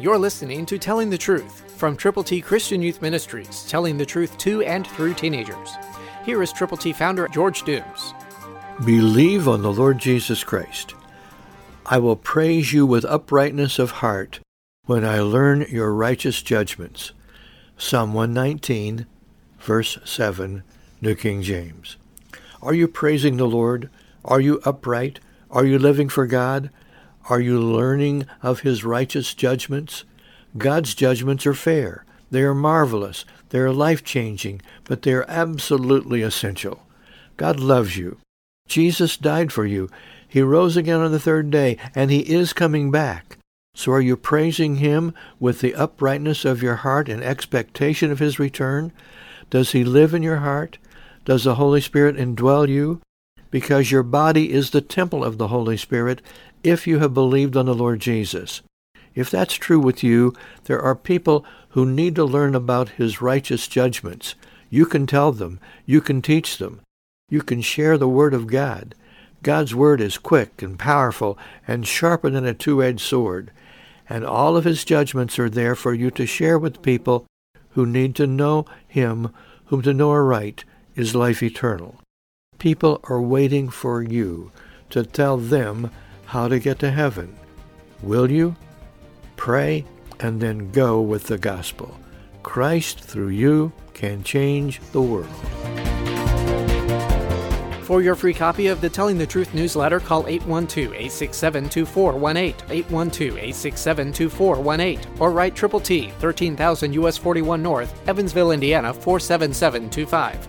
You're listening to Telling the Truth from Triple T Christian Youth Ministries, telling the truth to and through teenagers. Here is Triple T founder George Dooms. Believe on the Lord Jesus Christ. I will praise you with uprightness of heart when I learn your righteous judgments. Psalm 119, verse 7, New King James. Are you praising the Lord? Are you upright? Are you living for God? Are you learning of his righteous judgments? God's judgments are fair. They are marvelous. They are life-changing, but they are absolutely essential. God loves you. Jesus died for you. He rose again on the third day, and he is coming back. So are you praising him with the uprightness of your heart in expectation of his return? Does he live in your heart? Does the Holy Spirit indwell you? Because your body is the temple of the Holy Spirit if you have believed on the Lord Jesus. If that's true with you, there are people who need to learn about his righteous judgments. You can tell them. You can teach them. You can share the Word of God. God's Word is quick and powerful and sharper than a two-edged sword. And all of his judgments are there for you to share with people who need to know him, whom to know aright is life eternal. People are waiting for you to tell them how to get to heaven. Will you? Pray and then go with the gospel. Christ through you can change the world. For your free copy of the Telling the Truth newsletter, call 812-867-2418, 812-867-2418, or write Triple T, 13,000 U.S. 41 North, Evansville, Indiana, 47725.